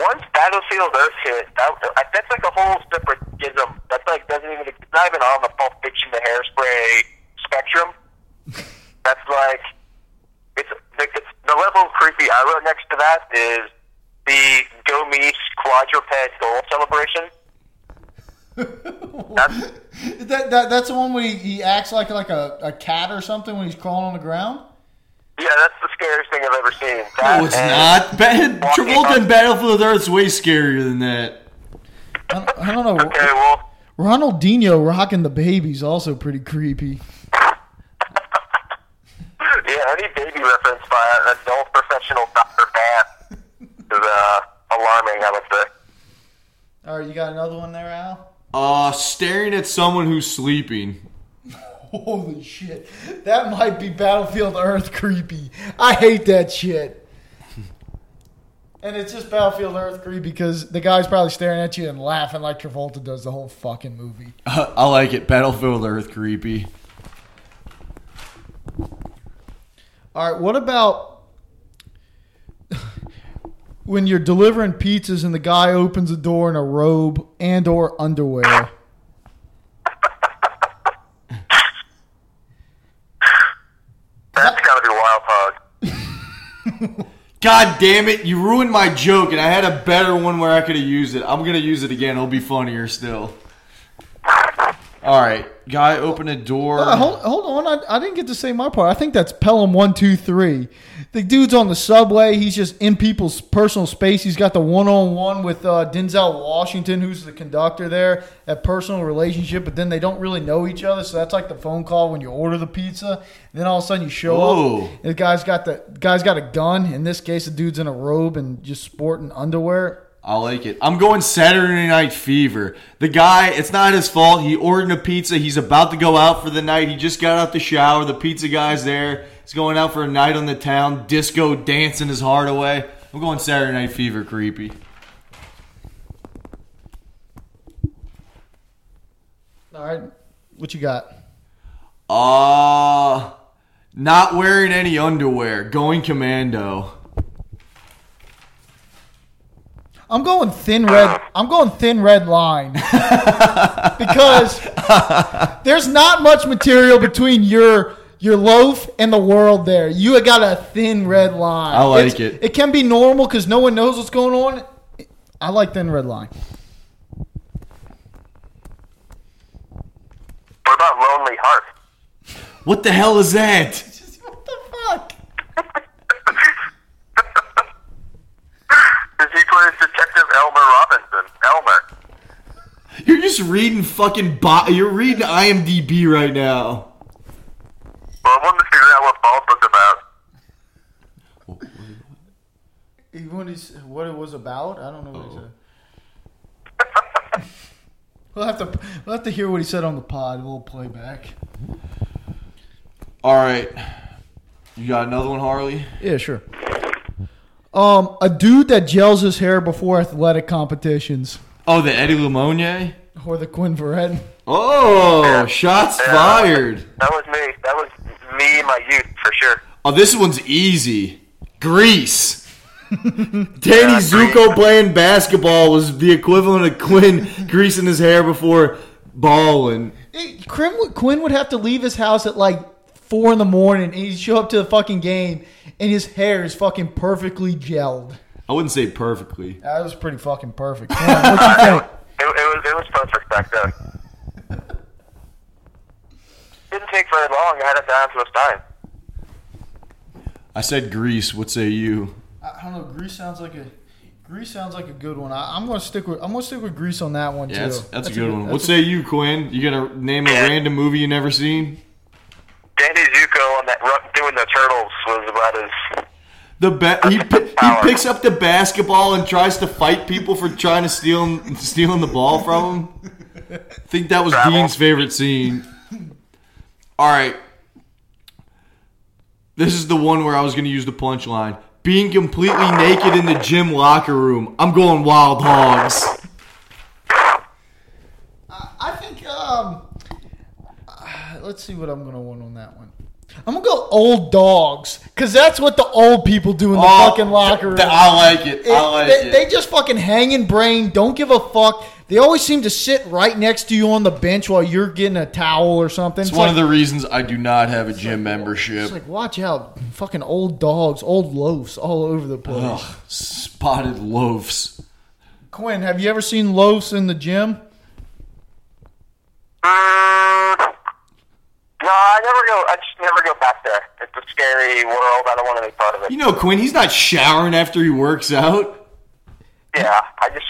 Once Battlefield Earth hit, that's like a whole separate schism. That's like it's not even on the Pulp Fiction, the Hairspray spectrum. That's like, it's the level of creepy I wrote next to that is the Go Meets Quadruped Goal Celebration. That's the one where he acts like a cat or something when he's crawling on the ground? Yeah, that's the scariest thing I've ever seen. No, it's not. Travolta in Battlefield Earth is way scarier than that. I don't know. Okay, well, Ronaldinho rocking the baby's also pretty creepy. Yeah, any baby reference by an adult professional Dr. Bath is alarming, I would say. All right, you got another one there, Al? Staring at someone who's sleeping. Holy shit. That might be Battlefield Earth creepy. I hate that shit. And it's just Battlefield Earth creepy because the guy's probably staring at you and laughing like Travolta does the whole fucking movie. I like it. Battlefield Earth creepy. All right, what about when you're delivering pizzas and the guy opens a door in a robe and or underwear? That's gotta be Wild Hogs. God damn it, you ruined my joke, and I had a better one where I could have used it. I'm gonna use it again, it'll be funnier still. Alright, guy open a door. Hold on, I didn't get to say my part. I think that's Pelham 123. The dude's on the subway, he's just in people's personal space. He's got the one-on-one with Denzel Washington, who's the conductor there, that personal relationship, but then they don't really know each other, so that's like the phone call when you order the pizza. And then all of a sudden you show up, and the guy's got a gun. In this case, the dude's in a robe and just sporting underwear. I like it. I'm going Saturday Night Fever. The guy, it's not his fault. He ordered a pizza. He's about to go out for the night. He just got out the shower. The pizza guy's there. He's going out for a night on the town. Disco dancing his heart away. I'm going Saturday Night Fever, creepy. All right. What you got? Not wearing any underwear. Going commando. I'm going Thin Red. I'm going Thin Red Line because there's not much material between your loaf and the world. There, you have got a thin red line. I like it. It can be normal because no one knows what's going on. I like Thin Red Line. What about Lonely Heart? What the hell is that? What the fuck? Because he plays Detective Elmer Robinson. Elmer. You're just reading fucking... You're reading IMDb right now. Well, I wanted to figure out what Bob was about. What it was about? I don't know what he said. We'll have to hear what he said on the pod. A little playback. All right. You got another one, Harley? Yeah, sure. A dude that gels his hair before athletic competitions. Oh, the Eddie Lemonnier? Or the Quinn Verret. Oh, yeah. Shots fired. That was me. That was me in my youth, for sure. Oh, this one's easy. Grease. Danny Zuko playing basketball was the equivalent of Quinn greasing his hair before balling. Quinn would have to leave his house at like 4 in the morning and he'd show up to the fucking game and his hair is fucking perfectly gelled. I wouldn't say perfectly. That was pretty fucking perfect. Man, what'd you think? It was perfect back then. Didn't take very long. I had it down to a time. I said Grease. What say you? I don't know. Grease sounds like a good one. I'm gonna stick with Grease on that one too. That's a good one. What say you, Quinn? You gonna name a random movie you never seen? Danny Zuko on that doing the Turtles was about his. He picks up the basketball and tries to fight people for trying to stealing the ball from him. I think that was Dean's favorite scene. All right, this is the one where I was gonna use the punchline. Being completely naked in the gym locker room. I'm going Wild Hogs. I think, let's see what I'm going to want on that one. I'm going to go Old Dogs, because that's what the old people do in the fucking locker room. I like it. They just fucking hang in brain, don't give a fuck. They always seem to sit right next to you on the bench while you're getting a towel or something. It's one of the reasons I do not have a gym membership. It's like, watch out. Fucking Old Dogs, old loafs all over the place. Ugh, spotted loafs. Quinn, have you ever seen loafs in the gym? No, I just never go back there. It's a scary world. I don't want to be part of it. You know, Quinn, he's not showering after he works out. Yeah, I just...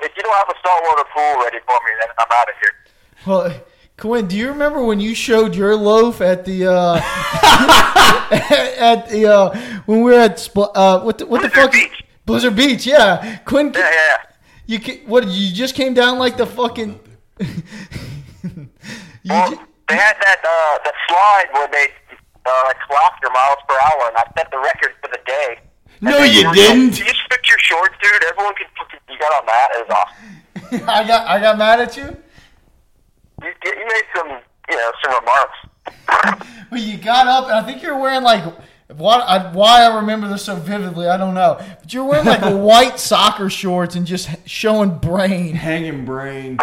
If you don't have a saltwater pool ready for me, then I'm out of here. Well, Quinn, do you remember when you showed your loaf at the when we were at Blizzard Beach. Blizzard Beach, yeah. Quinn, you just came down like the fucking. They had that slide where they clocked your miles per hour, and I set the record for the day. No, you didn't. You just picked your shorts, dude. Everyone could. You got on that. It was awesome. I got mad at you. You made some remarks. Well, you got up, and I think you're wearing like why I remember this so vividly. I don't know, but you're wearing like white soccer shorts and just showing brain, hanging brain.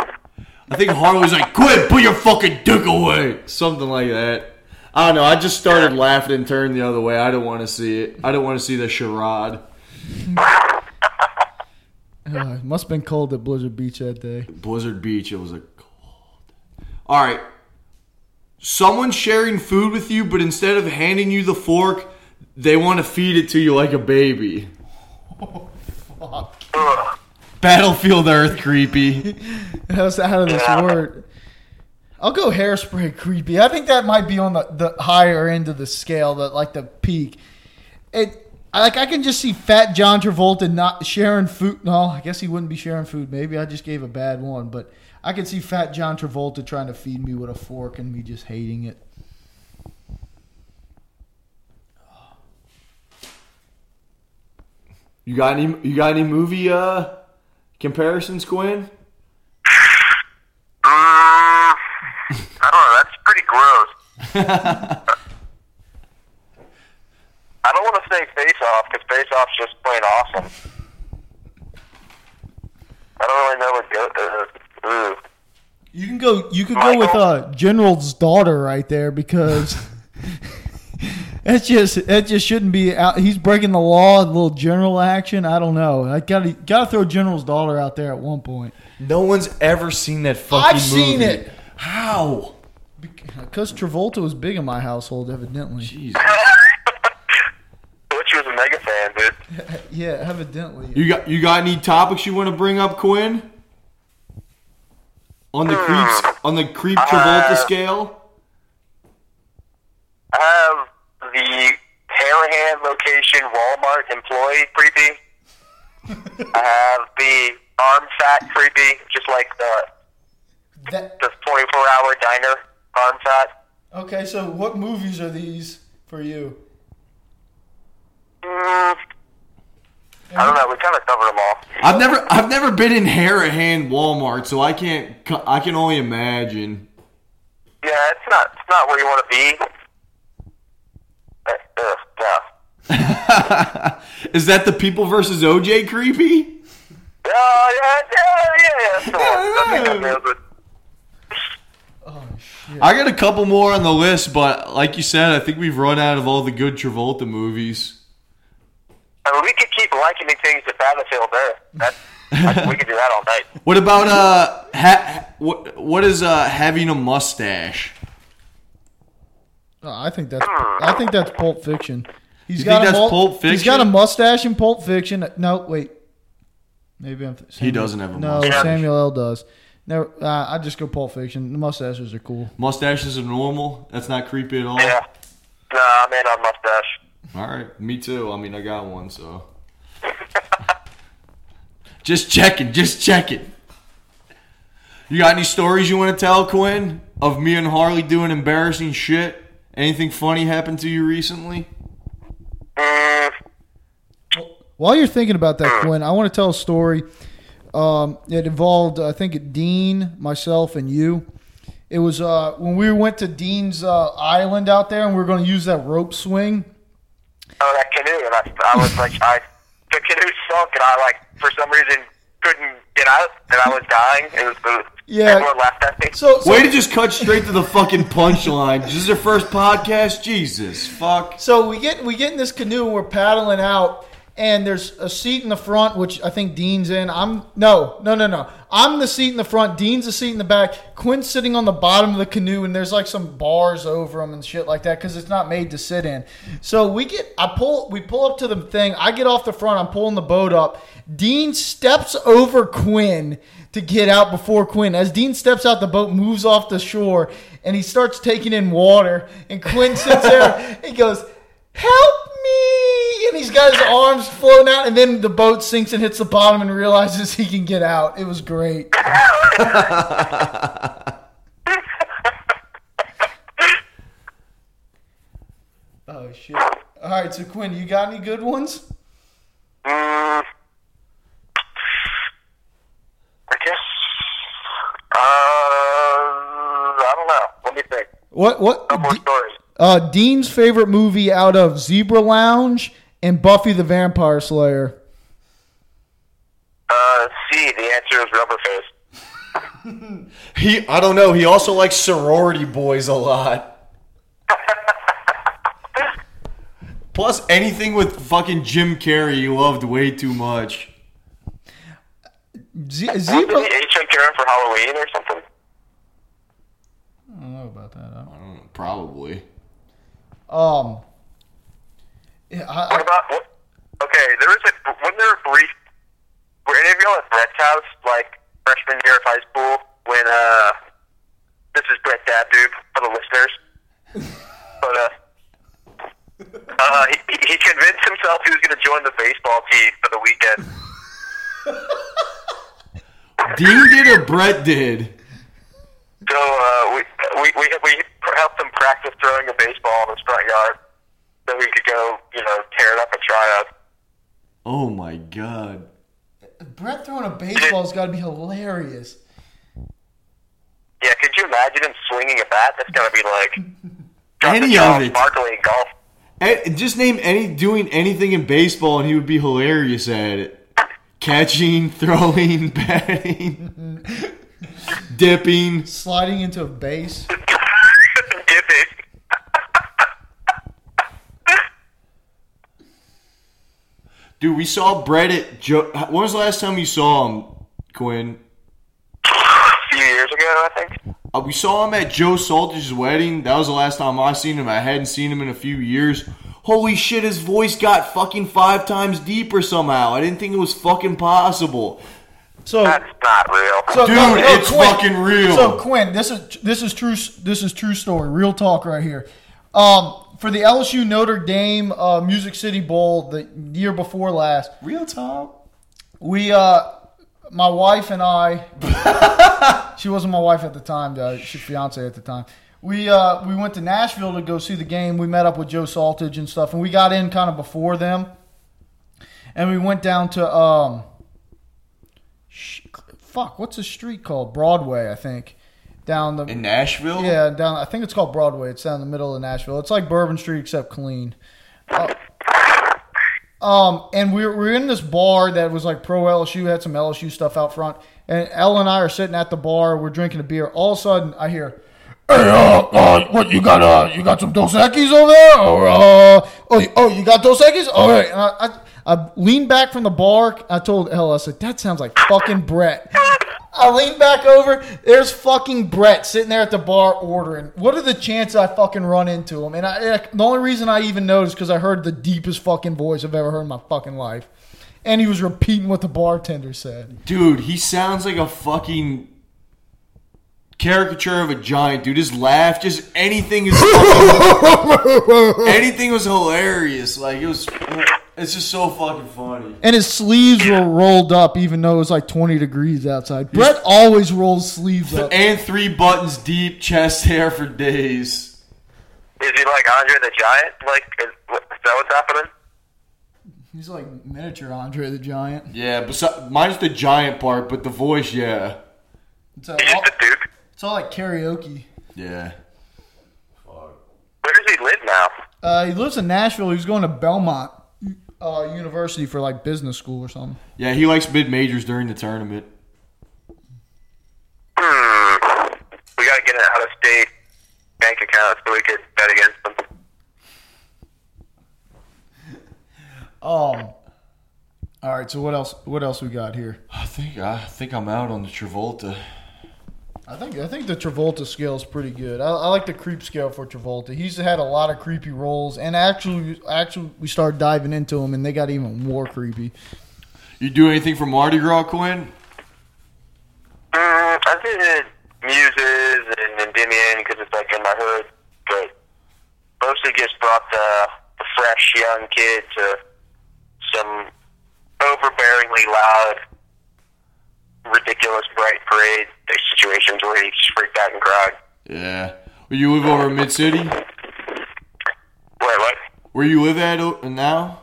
I think Harley's like, "Quit, put your fucking dick away," something like that. I don't know. I just started laughing and turned the other way. I don't want to see it. I don't want to see the charade. It must have been cold at Blizzard Beach that day. Blizzard Beach, it was a cold. All right. Someone sharing food with you, but instead of handing you the fork, they want to feed it to you like a baby. Oh, fuck. Battlefield Earth, creepy. That was out of this word. I'll go Hairspray creepy. I think that might be on the higher end of the scale, the peak. I can just see fat John Travolta not sharing food. No, I guess he wouldn't be sharing food. Maybe I just gave a bad one, but I could see fat John Travolta trying to feed me with a fork and me just hating it. You got any movie comparisons, Quinn? I don't know. That's pretty gross. I don't want to say Face Off because Face Off's just plain awesome. I don't really know what goes. You can go with General's Daughter right there because that just shouldn't be out. He's breaking the law, a little general action. I don't know. I gotta throw General's Daughter out there at one point. No one's ever seen that fucking movie. I've seen it. How? Because Travolta was big in my household, evidently. Jesus. Which was a mega fan, dude. Yeah, evidently. You got any topics you want to bring up, Quinn? On the creep Travolta scale? I have the Harahan location Walmart employee creepy. I have the arm fat creepy, just like the 24-hour diner arm fat. Okay, so what movies are these for you? I don't know. We kind of covered them all. I've never been in Harahan Walmart, so I can only imagine. Yeah, it's not where you want to be. Yeah. Is that the People versus OJ creepy? Yeah. Oh shit! I got a couple more on the list, but like you said, I think we've run out of all the good Travolta movies. I mean, we could keep likening things to Battlefield Earth. We could do that all night. What about what is having a mustache? Oh, I think that's Pulp Fiction. Pulp Fiction. He's got a mustache in Pulp Fiction. No, wait. Maybe he doesn't have a mustache. No, Samuel L. does. No, I just go Pulp Fiction. The mustaches are cool. Mustaches are normal. That's not creepy at all. Yeah. Nah, I'm in on mustache. All right, me too. I mean, I got one, so. Just checking. You got any stories you want to tell, Quinn, of me and Harley doing embarrassing shit? Anything funny happened to you recently? While you're thinking about that, Quinn, I want to tell a story. It involved, I think, Dean, myself, and you. It was when we went to Dean's island out there, and we were going to use that rope swing. Oh, that canoe, and I was like, the canoe sunk, and I, like, for some reason, couldn't get out, and I was dying. Everyone laughed at me. So, way to just cut straight to the fucking punchline. This is your first podcast? Jesus, fuck. So we get in this canoe, and we're paddling out, and there's a seat in the front, which I think Dean's in. No. I'm the seat in the front. Dean's the seat in the back. Quinn's sitting on the bottom of the canoe, and there's like some bars over him and shit like that because it's not made to sit in. So we pull up to the thing. I get off the front. I'm pulling the boat up. Dean steps over Quinn to get out before Quinn. As Dean steps out, the boat moves off the shore, and he starts taking in water. And Quinn sits there. He goes, "Help me!" And he's got his arms floating out, and then the boat sinks and hits the bottom and realizes he can get out. It was great. Oh, shit. All right, so, Quinn, you got any good ones? I guess. I don't know. Let me think. What? No more stories. Dean's favorite movie out of Zebra Lounge and Buffy the Vampire Slayer. C. The answer is Rubberface. I don't know. He also likes sorority boys a lot. Plus, anything with fucking Jim Carrey, he loved way too much. Zebra. Did he hate Jim Carrey for Halloween or something? I don't know about that. I don't know. Probably. There was wasn't there a brief, were any of y'all at Brett's house, like, freshman year of high school, when, this is Brett Dabdoob for the listeners, but, he convinced himself he was going to join the baseball team for the weekend. Dean did or Brett did? So, we helped him practice throwing a baseball in his front yard so he could go, tear it up at tryouts. Oh my god. Brett throwing a baseball's got to be hilarious. Yeah, could you imagine him swinging a bat? That's got to be like any of it. Sparkling golf. Just name anything in baseball, and he would be hilarious at it. Catching, throwing, batting, dipping, sliding into a base. Dipping. Dude, we saw Brett at when was the last time you saw him, Quinn? A few years ago, I think. We saw him at Joe Saltich's wedding. That was the last time I seen him. I hadn't seen him in a few years. Holy shit, his voice got fucking 5 times deeper somehow. I didn't think it was fucking possible. So that's not real. So, dude, no, it's Quinn, fucking real. So Quinn, this is true story. Real talk right here. For the LSU Notre Dame Music City Bowl the year before last. Real talk. We my wife and I, she wasn't my wife at the time, though. She was fiance at the time. We went to Nashville to go see the game. We met up with Joe Saltich and stuff, and we got in kind of before them. And we went down to what's the street called? Broadway, I think. Down in Nashville? Yeah, I think it's called Broadway. It's down in the middle of Nashville. It's like Bourbon Street except clean. And we're in this bar that was like pro LSU, had some LSU stuff out front. And Elle and I are sitting at the bar. We're drinking a beer. All of a sudden, I hear, "Hey, what you got some Dos Equis over there? Or you got Dos Equis? All right." And I leaned back from the bar. I told Elle, I said, "That sounds like fucking Brett." I lean back over. There's fucking Brett sitting there at the bar ordering. What are the chances I fucking run into him? And the only reason I even noticed because I heard the deepest fucking voice I've ever heard in my fucking life. And he was repeating what the bartender said. Dude, he sounds like a fucking caricature of a giant, dude. His laugh, just anything is fucking... anything was hilarious. Like, it was... It's just so fucking funny. And his sleeves were rolled up, even though it was like 20 degrees outside. Brett always rolls sleeves up. And 3 buttons deep, chest hair for days. Is he like Andre the Giant? Like, is that what's happening? He's like miniature Andre the Giant. Yeah, mine's the giant part, but the voice, yeah. It's all like karaoke. Yeah. Fuck. Where does he live now? He lives in Nashville. He was going to Belmont University for like business school or something. Yeah, he likes mid-majors during the tournament. We gotta get an out-of-state bank account so we could bet against them. All right. So what else we got here? I think I'm out on the Travolta. I think the Travolta scale is pretty good. I like the creep scale for Travolta. He's had a lot of creepy roles, and actually, we started diving into them, and they got even more creepy. You do anything for Mardi Gras, Quinn? I did Muses and Endymion because it's like in my hood, but mostly just brought the fresh young kid to some overbearingly loud, ridiculous bright parade. There's situations where he just freaked out and cried. Yeah. Well, you live over in Mid City? Wait, what? Where you live at now?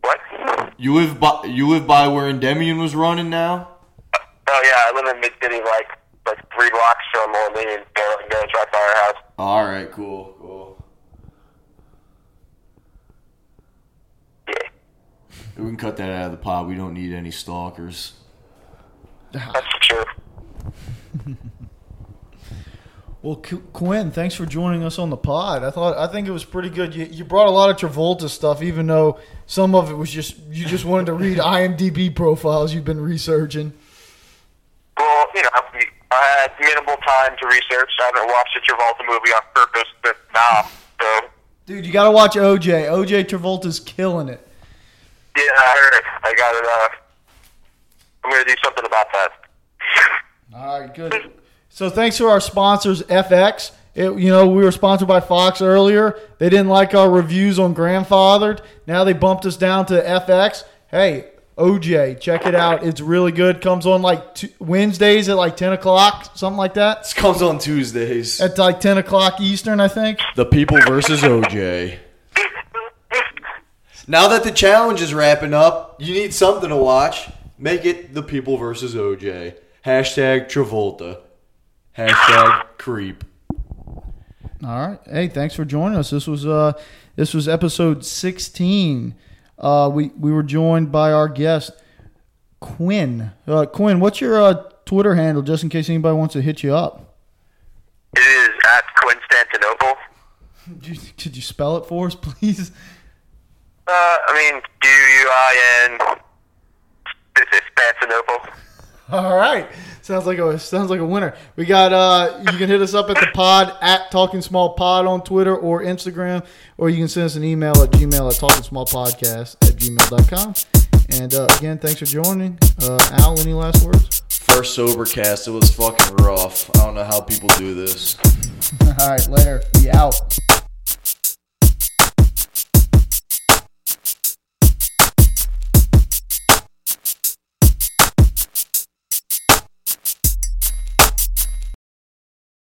What? You live by where Endymion was running now? Oh yeah, I live in Mid City, like 3 blocks from Old Dogs, and goes right by our house. All right, cool. We can cut that out of the pod. We don't need any stalkers. That's true. Well, Quinn, thanks for joining us on the pod. I think it was pretty good. You brought a lot of Travolta stuff, even though some of it was you just wanted to read IMDb profiles you've been researching. Well, you know, I had minimal time to research. I haven't watched a Travolta movie on purpose, but now, so. Dude, you got to watch OJ. OJ Travolta's killing it. Yeah, I heard. I got it. I'm going to do something about that. All right, good. So thanks to our sponsors, FX. We were sponsored by Fox earlier. They didn't like our reviews on Grandfathered. Now they bumped us down to FX. Hey, OJ, check it out. It's really good. Comes on like Wednesdays at like 10 o'clock, something like that. It comes on Tuesdays. At like 10 o'clock Eastern, I think. The People versus OJ. Now that the challenge is wrapping up, you need something to watch. Make it The People versus OJ. Hashtag Travolta. Hashtag creep. All right. Hey, thanks for joining us. This was episode 16. We were joined by our guest, Quinn. Quinn, what's your Twitter handle, just in case anybody wants to hit you up? It is at Quinstantinople. Could you spell it for us, please? Quinstantinople. All right. Sounds like a winner. We got you can hit us up at the pod at Talking Small Pod on Twitter or Instagram, or you can send us an email at Gmail at talkingsmallpodcast@gmail.com. And again, thanks for joining. Al, any last words? First Sobercast, it was fucking rough. I don't know how people do this. All right, later. We out.